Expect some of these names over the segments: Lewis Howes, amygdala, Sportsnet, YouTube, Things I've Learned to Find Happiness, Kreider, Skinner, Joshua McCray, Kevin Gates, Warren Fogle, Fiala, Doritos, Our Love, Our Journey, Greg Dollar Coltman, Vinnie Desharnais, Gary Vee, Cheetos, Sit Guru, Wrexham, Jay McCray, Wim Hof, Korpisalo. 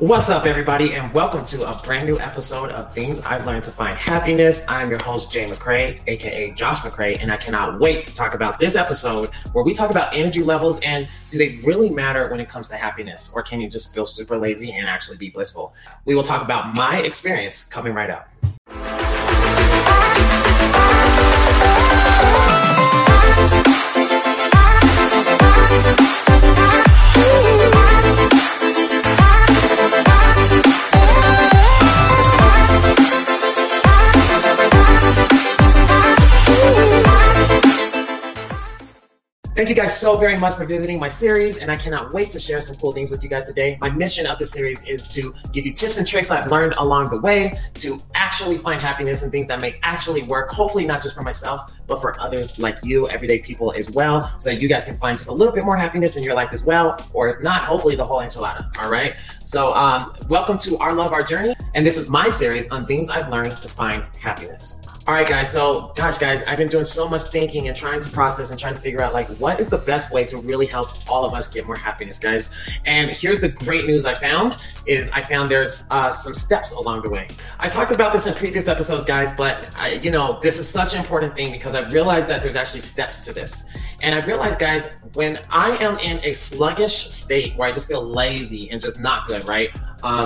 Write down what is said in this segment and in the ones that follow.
What's up, everybody, and welcome to a brand new episode of Things I've Learned to Find Happiness. I'm your host, Jay McCray, aka Josh McCray, and I cannot wait to talk about this episode where we talk about energy levels and do they really matter when it comes to happiness, or can you just feel super lazy and actually be blissful? We will talk about my experience coming right up. Thank you guys so very much for visiting my series, and I cannot wait to share some cool things with you guys today. My mission of the series is to give you tips and tricks I've learned along the way to actually find happiness and things that may actually work, hopefully not just for myself, but for others like you, everyday people as well, so that you guys can find just a little bit more happiness in your life as well, or if not, hopefully the whole enchilada, all right? So welcome to Our Love, Our Journey, and this is my series on things I've learned to find happiness. All right, guys, so gosh, guys, I've been doing so much thinking and trying to process and trying to figure out like what is the best way to really help all of us get more happiness, guys. And here's the great news I found is there's some steps along the way. I talked about this in previous episodes, guys, but this is such an important thing because I realized that there's actually steps to this. And I realized, guys, when I am in a sluggish state where I just feel lazy and just not good, right?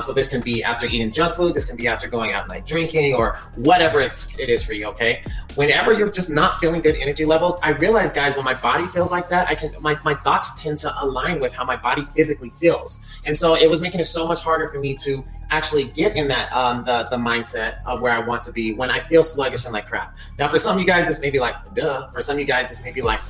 So this can be after eating junk food, this can be after going out like drinking or whatever it is for you, okay? Whenever you're just not feeling good energy levels, I realize, guys, when my body feels like that, my thoughts tend to align with how my body physically feels. And so it was making it so much harder for me to actually get in that the mindset of where I want to be when I feel sluggish and like crap. Now, for some of you guys, this may be like, duh. For some of you guys, this may be like,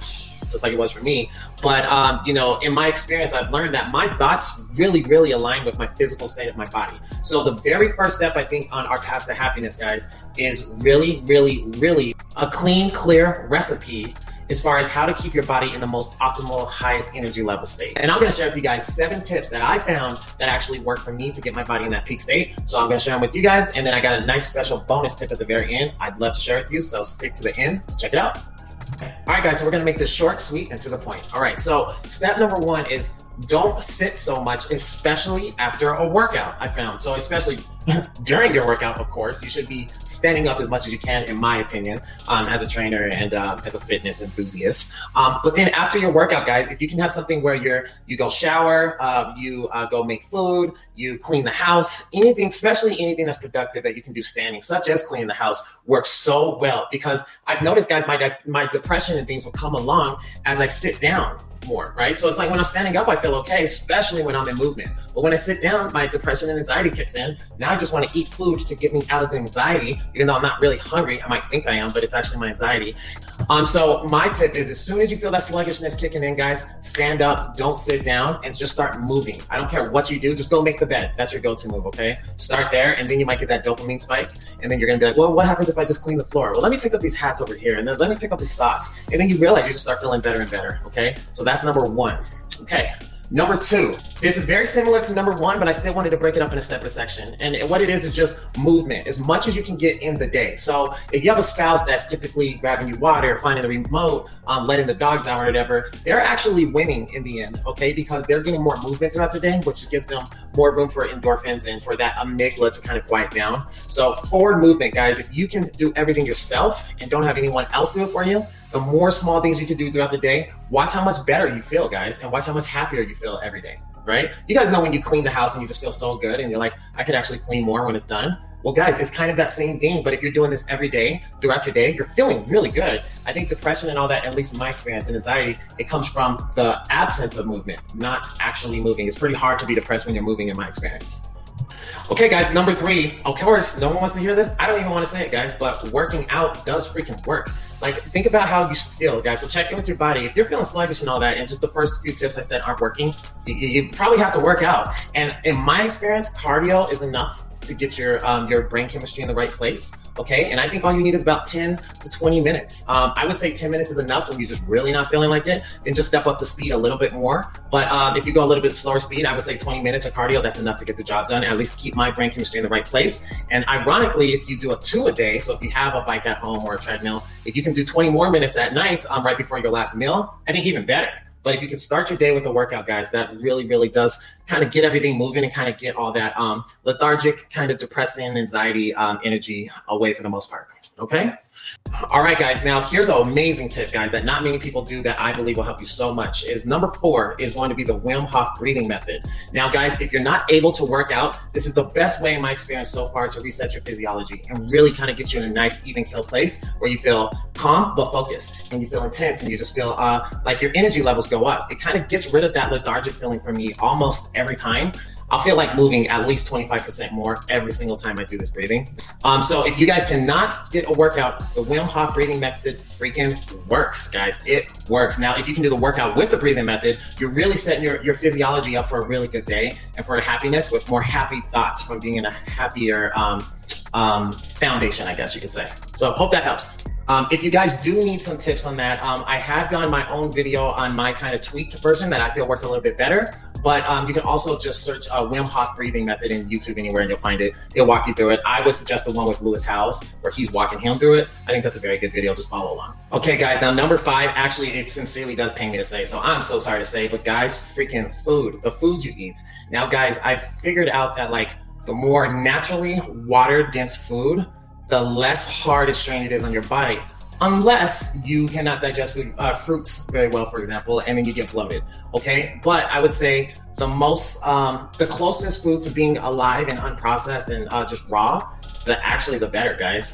just like it was for me. But, in my experience, I've learned that my thoughts really, really align with my physical state of my body. So the very first step, I think, on our path to happiness, guys, is really, really, really a clean, clear recipe as far as how to keep your body in the most optimal, highest energy level state. And I'm gonna share with you guys 7 tips that I found that actually work for me to get my body in that peak state. So I'm gonna share them with you guys. And then I got a nice special bonus tip at the very end I'd love to share with you. So stick to the end to check it out. All right, guys, so we're gonna make this short, sweet, and to the point. All right, so step number 1 is don't sit so much, especially after a workout, I found. So especially during your workout, of course, you should be standing up as much as you can, in my opinion, as a trainer and as a fitness enthusiast. But then after your workout, guys, if you can have something where you go shower, you go make food, you clean the house, anything, especially anything that's productive that you can do standing, such as cleaning the house, works so well. Because I've noticed, guys, my depression and things will come along as I sit down more, right? So it's like when I'm standing up, I feel okay, especially when I'm in movement. But when I sit down, my depression and anxiety kicks in. Now I just want to eat food to get me out of the anxiety, even though I'm not really hungry. I might think I am, but it's actually my anxiety. So my tip is as soon as you feel that sluggishness kicking in, guys, stand up, don't sit down, and just start moving. I don't care what you do, just go make the bed. That's your go-to move, okay? Start there, and then you might get that dopamine spike, and then you're gonna be like, well, what happens if I just clean the floor? Well, let me pick up these hats over here, and then let me pick up these socks. And then you realize you just start feeling better and better, okay? So that's number 1, okay? Number 2, this is very similar to number 1, but I still wanted to break it up in a separate section. And what it is just movement, as much as you can get in the day. So if you have a spouse that's typically grabbing you water, finding the remote, letting the dogs out or whatever, they're actually winning in the end, okay? Because they're getting more movement throughout the day, which gives them more room for endorphins and for that amygdala to kind of quiet down. So forward movement, guys, if you can do everything yourself and don't have anyone else do it for you, the more small things you can do throughout the day, watch how much better you feel, guys, and watch how much happier you feel every day, right? You guys know when you clean the house and you just feel so good and you're like, I could actually clean more when it's done. Well, guys, it's kind of that same thing, but if you're doing this every day, throughout your day, you're feeling really good. I think depression and all that, at least in my experience, and anxiety, it comes from the absence of movement, not actually moving. It's pretty hard to be depressed when you're moving, in my experience. Okay, guys, number 3, of course, no one wants to hear this. I don't even want to say it, guys, but working out does freaking work. Like, think about how you feel, guys. So check in with your body. If you're feeling sluggish and all that, and just the first few tips I said aren't working, you probably have to work out. And in my experience, cardio is enough to get your brain chemistry in the right place, okay? And I think all you need is about 10 to 20 minutes. I would say 10 minutes is enough when you're just really not feeling like it, then just step up the speed a little bit more. But if you go a little bit slower speed, I would say 20 minutes of cardio, that's enough to get the job done, and at least keep my brain chemistry in the right place. And ironically, if you do a 2 a day, so if you have a bike at home or a treadmill, if you can do 20 more minutes at night right before your last meal, I think even better. But if you can start your day with a workout, guys, that really, really does kind of get everything moving and kind of get all that lethargic, kind of depressing, anxiety, energy away for the most part. Okay. All right, guys. Now, here's an amazing tip, guys, that not many people do that I believe will help you so much. Is number 4 is going to be the Wim Hof breathing method. Now, guys, if you're not able to work out, this is the best way in my experience so far to reset your physiology and really kind of get you in a nice, even keel place where you feel calm but focused, and you feel intense, and you just feel like your energy levels go up. It kind of gets rid of that lethargic feeling for me almost every time. I feel like moving at least 25% more every single time I do this breathing. So if you guys cannot get a workout, the Wim Hof breathing method freaking works, guys. It works. Now, if you can do the workout with the breathing method, you're really setting your physiology up for a really good day and for a happiness with more happy thoughts from being in a happier foundation, I guess you could say. So hope that helps. If you guys do need some tips on that, I have done my own video on my kind of tweaked version that I feel works a little bit better, but you can also just search Wim Hof breathing method in YouTube anywhere and you'll find it. It'll walk you through it. I would suggest the one with Lewis Howes where he's walking him through it. I think that's a very good video. Just follow along. Okay, guys, now number 5, actually, it sincerely does pain me to say, so I'm so sorry to say, but guys, freaking food, the food you eat. Now, guys, I've figured out that like the more naturally water-dense food, the less hard a strain it is on your body, unless you cannot digest food, fruits very well, for example, and then you get bloated, okay? But I would say the closest food to being alive and unprocessed and just raw, the better, guys.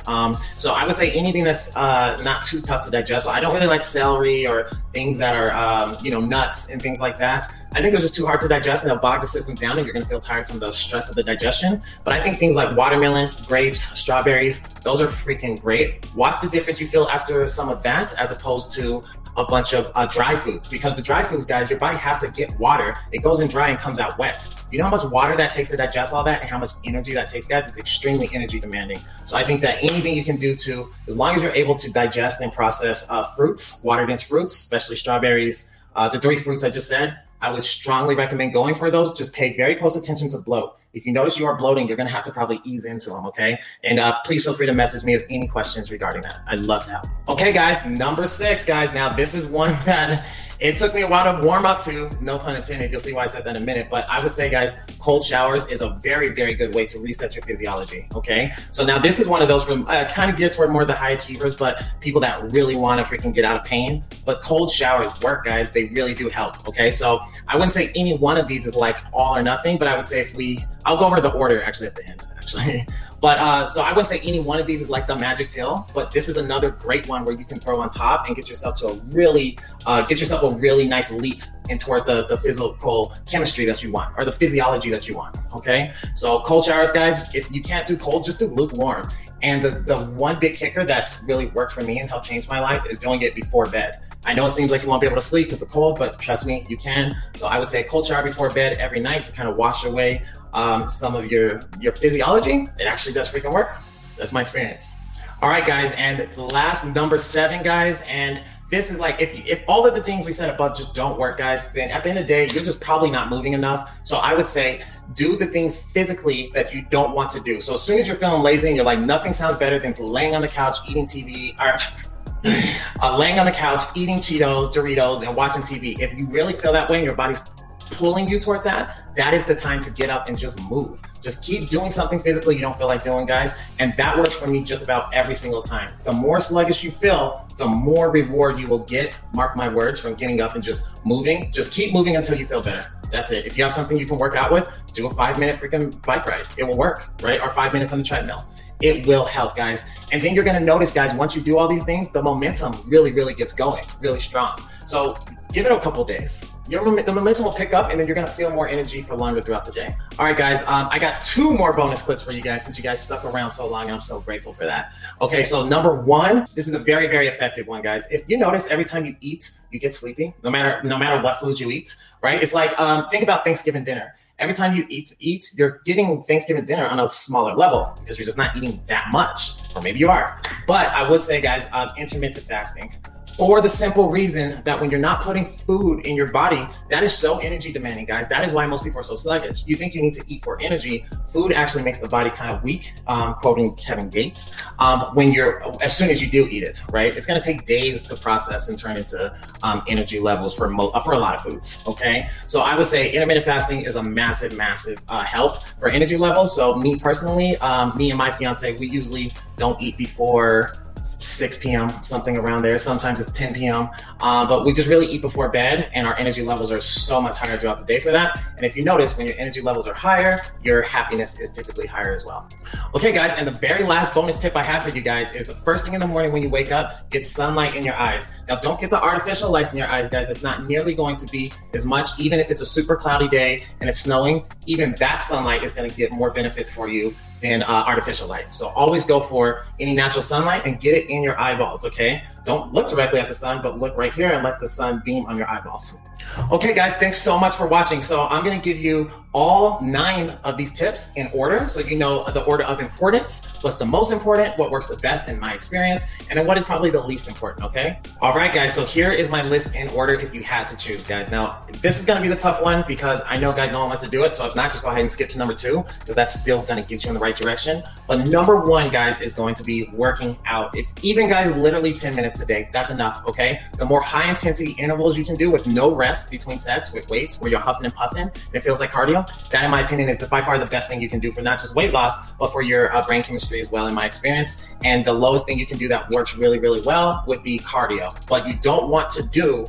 So I would say anything that's not too tough to digest. So I don't really like celery or things that are, nuts and things like that. I think they're just too hard to digest and they'll bog the system down and you're gonna feel tired from the stress of the digestion. But I think things like watermelon, grapes, strawberries, those are freaking great. What's the difference you feel after some of that as opposed to a bunch of dry foods? Because the dry foods, guys, your body has to get water. It goes in dry and comes out wet. You know how much water that takes to digest all that and how much energy that takes, guys? It's extremely energy demanding. So I think that anything you can do to, as long as you're able to digest and process fruits, water-dense fruits, especially strawberries, the 3 fruits I just said, I would strongly recommend going for those. Just pay very close attention to bloat. If you notice you are bloating, you're gonna have to probably ease into them, okay? And please feel free to message me with any questions regarding that. I'd love to help. Okay, guys, number 6, guys. Now, this is one that it took me a while to warm up to, no pun intended. You'll see why I said that in a minute. But I would say, guys, cold showers is a very, very good way to reset your physiology, okay? So now this is one of those from kind of geared toward more of the high achievers, but people that really want to freaking get out of pain. But cold showers work, guys. They really do help, okay? So I wouldn't say any one of these is like all or nothing, but I would say I'll go over the order actually at the end, actually. But so I wouldn't say any one of these is like the magic pill, but this is another great one where you can throw on top and get yourself a really nice leap in toward the physical chemistry that you want or the physiology that you want, okay? So cold showers, guys, if you can't do cold, just do lukewarm. And the one big kicker that's really worked for me and helped change my life is doing it before bed. I know it seems like you won't be able to sleep because the cold, but trust me, you can. So I would say a cold shower before bed every night to kind of wash away some of your physiology. It actually does freaking work. That's my experience. All right, guys, and the last number 7, guys, and this is like, if all of the things we said above just don't work, guys, then at the end of the day, you're just probably not moving enough. So I would say, do the things physically that you don't want to do. So as soon as you're feeling lazy and you're like, nothing sounds better than laying on the couch, eating Cheetos, Doritos, and watching TV. If you really feel that way and your body's pulling you toward that is the time to get up and just move. Just keep doing something physically you don't feel like doing, guys. And that works for me just about every single time. The more sluggish you feel, the more reward you will get, mark my words, from getting up and just moving. Just keep moving until you feel better. That's it. If you have something you can work out with, do a 5-minute freaking bike ride. It will work, right? Or 5 minutes on the treadmill. It will help, guys. And then you're gonna notice, guys, once you do all these things, the momentum really, really gets going, really strong. So give it a couple days. The momentum will pick up and then you're gonna feel more energy for longer throughout the day. All right, guys, I got 2 more bonus clips for you guys since you guys stuck around so long and I'm so grateful for that. Okay, so number 1, this is a very, very effective one, guys. If you notice every time you eat, you get sleepy, no matter what foods you eat, right? It's like, think about Thanksgiving dinner. Every time you eat, you're getting Thanksgiving dinner on a smaller level because you're just not eating that much, or maybe you are. But I would say, guys, intermittent fasting. for the simple reason that when you're not putting food in your body, that is so energy demanding, guys. That is why most people are so sluggish. You think you need to eat for energy. Food actually makes the body kind of weak, quoting Kevin Gates, as soon as you do eat it, right? It's gonna take days to process and turn into energy levels for a lot of foods, okay? So I would say intermittent fasting is a massive, massive help for energy levels. So me personally, me and my fiance, we usually don't eat before 6 p.m., something around there. Sometimes it's 10 p.m., but we just really eat before bed, and our energy levels are so much higher throughout the day for that. And if you notice, when your energy levels are higher, your happiness is typically higher as well. Okay, guys, and the very last bonus tip I have for you guys is the first thing in the morning when you wake up, get sunlight in your eyes. Now, don't get the artificial lights in your eyes, guys. It's not nearly going to be as much, even if it's a super cloudy day and it's snowing. Even that sunlight is gonna get more benefits for you than artificial light. So always go for any natural sunlight and get it in your eyeballs, okay? Don't look directly at the sun, but look right here and let the sun beam on your eyeballs. Okay, guys, thanks so much for watching. So I'm gonna give you all 9 of these tips in order. So you know the order of importance, what's the most important, what works the best in my experience, and then what is probably the least important, okay? All right, guys, so here is my list in order if you had to choose, guys. Now, this is gonna be the tough one because I know, guys, no one wants to do it. So if not, just go ahead and skip to number 2, because that's still gonna get you in the right direction. But number 1, guys, is going to be working out. If even, guys, literally 10 minutes a day, that's enough, okay? The more high intensity intervals you can do with no rest between sets with weights where you're huffing and puffing, and it feels like cardio, that in my opinion is by far the best thing you can do for not just weight loss, but for your brain chemistry as well in my experience. And the lowest thing you can do that works really, really well would be cardio, but you don't want to do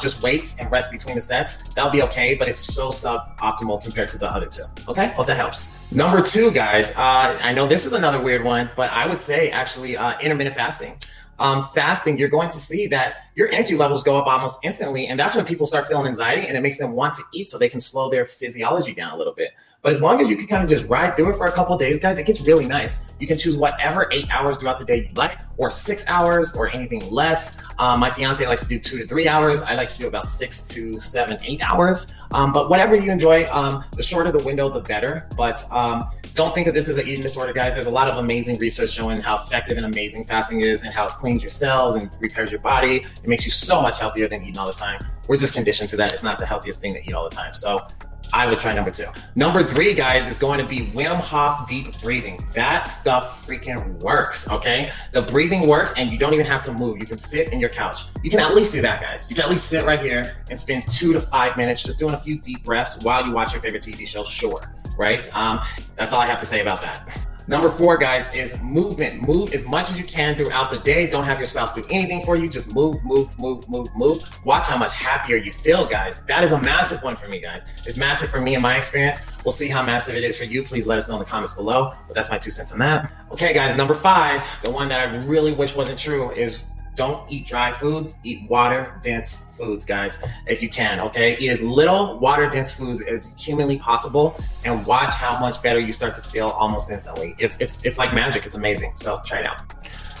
just weights and rest between the sets. That'll be okay, but it's so suboptimal compared to the other 2. Okay, hope that helps. Number 2, guys, I know this is another weird one, but I would say actually intermittent fasting. Fasting, you're going to see that your energy levels go up almost instantly. And that's when people start feeling anxiety and it makes them want to eat so they can slow their physiology down a little bit. But as long as you can kind of just ride through it for a couple of days, guys, it gets really nice. You can choose whatever 8 hours throughout the day you like, or 6 hours or anything less. My fiance likes to do 2 to 3 hours. I like to do about 6 to 7, 8 hours. But whatever you enjoy, the shorter the window, the better. But don't think that this is an eating disorder, guys. There's a lot of amazing research showing how effective and amazing fasting is and how it cleans your cells and repairs your body. It makes you so much healthier than eating all the time. We're just conditioned to that. It's not the healthiest thing to eat all the time. So I would try number 2. Number 3, guys, is going to be Wim Hof deep breathing. That stuff freaking works, okay? The breathing works and you don't even have to move. You can sit in your couch. You can at least do that, guys. You can at least sit right here and spend 2 to 5 minutes just doing a few deep breaths while you watch your favorite TV show, sure, right? That's all I have to say about that. Number 4, guys, is movement. Move as much as you can throughout the day. Don't have your spouse do anything for you. Just move. Watch how much happier you feel, guys. That is a massive one for me, guys. It's massive for me in my experience. We'll see how massive it is for you. Please let us know in the comments below, but that's my 2 cents on that. Okay, guys, number 5, the one that I really wish wasn't true is don't eat dry foods, eat water-dense foods, guys, if you can, okay? Eat as little water-dense foods as humanly possible and watch how much better you start to feel almost instantly. It's like magic, it's amazing, so try it out.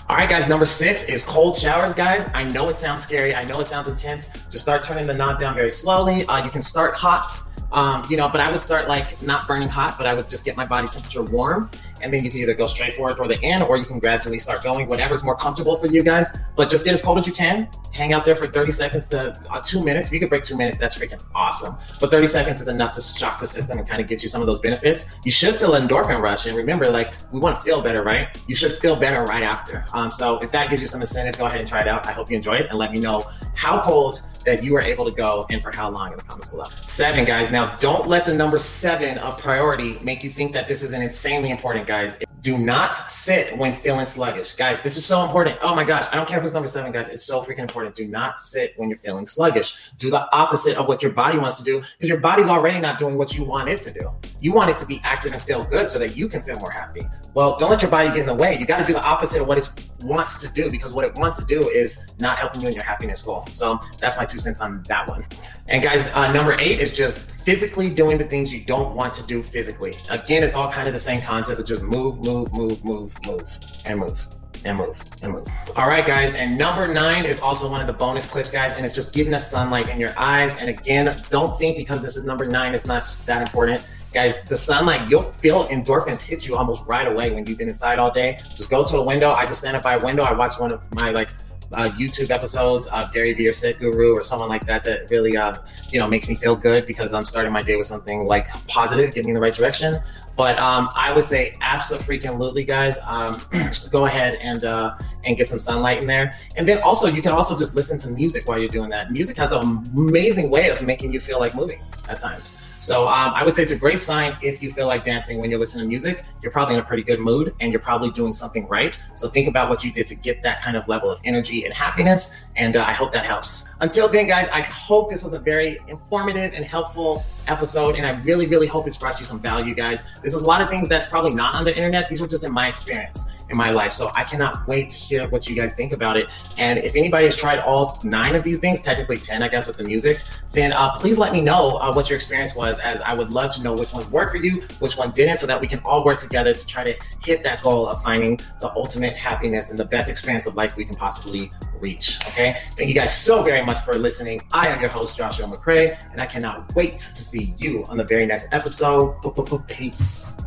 All right, guys, number 6 is cold showers, guys. I know it sounds scary, I know it sounds intense. Just start turning the knob down very slowly. You can start hot, but I would start like not burning hot, but I would just get my body temperature warm. And then you can either go straight for it toward the end, or you can gradually start going, whatever's more comfortable for you guys. But just get as cold as you can. Hang out there for 30 seconds to 2 minutes. If you can break 2 minutes, that's freaking awesome. But 30 seconds is enough to shock the system and kind of get you some of those benefits. You should feel an endorphin rush. And remember, like, we want to feel better, right? You should feel better right after. So if that gives you some incentive, go ahead and try it out. I hope you enjoy it and let me know how cold that you are able to go and for how long in the comments below. 7, guys, now don't let the number 7 of priority make you think that this isn't insanely important, guys. Do not sit when feeling sluggish. Guys, this is so important. Oh my gosh, I don't care who's number 7, guys. It's so freaking important. Do not sit when you're feeling sluggish. Do the opposite of what your body wants to do, because your body's already not doing what you want it to do. You want it to be active and feel good so that you can feel more happy. Well, don't let your body get in the way. You gotta do the opposite of what it wants to do, because what it wants to do is not helping you in your happiness goal. So that's my 2 cents on that one. And guys, number 8 is just physically doing the things you don't want to do physically. Again, it's all kind of the same concept of just move. All right, guys, and number 9 is also one of the bonus clips, guys, and it's just getting the sunlight in your eyes. And again, don't think because this is number 9, it's not that important. Guys, the sunlight, you'll feel endorphins hit you almost right away when you've been inside all day. Just go to a window. I just stand up by a window. I watch one of my YouTube episodes of Gary Vee or Sit Guru or someone like that that really, makes me feel good because I'm starting my day with something like positive, getting in the right direction. But I would say abso-freaking-lutely, guys, go ahead and get some sunlight in there. And then also, you can also just listen to music while you're doing that. Music has an amazing way of making you feel like moving at times. So I would say it's a great sign if you feel like dancing when you're listening to music. You're probably in a pretty good mood and you're probably doing something right. So think about what you did to get that kind of level of energy and happiness. And I hope that helps. Until then, guys, I hope this was a very informative and helpful episode. And I really, really hope it's brought you some value, guys. There's a lot of things that's probably not on the internet. These were just in my experience in my life. So I cannot wait to hear what you guys think about it. And if anybody has tried all 9 of these things, technically 10, I guess, with the music, then please let me know what your experience was, as I would love to know which one worked for you, which one didn't, so that we can all work together to try to hit that goal of finding the ultimate happiness and the best experience of life we can possibly reach. Okay. Thank you guys so very much for listening. I am your host, Joshua McCray, and I cannot wait to see you on the very next episode. Peace.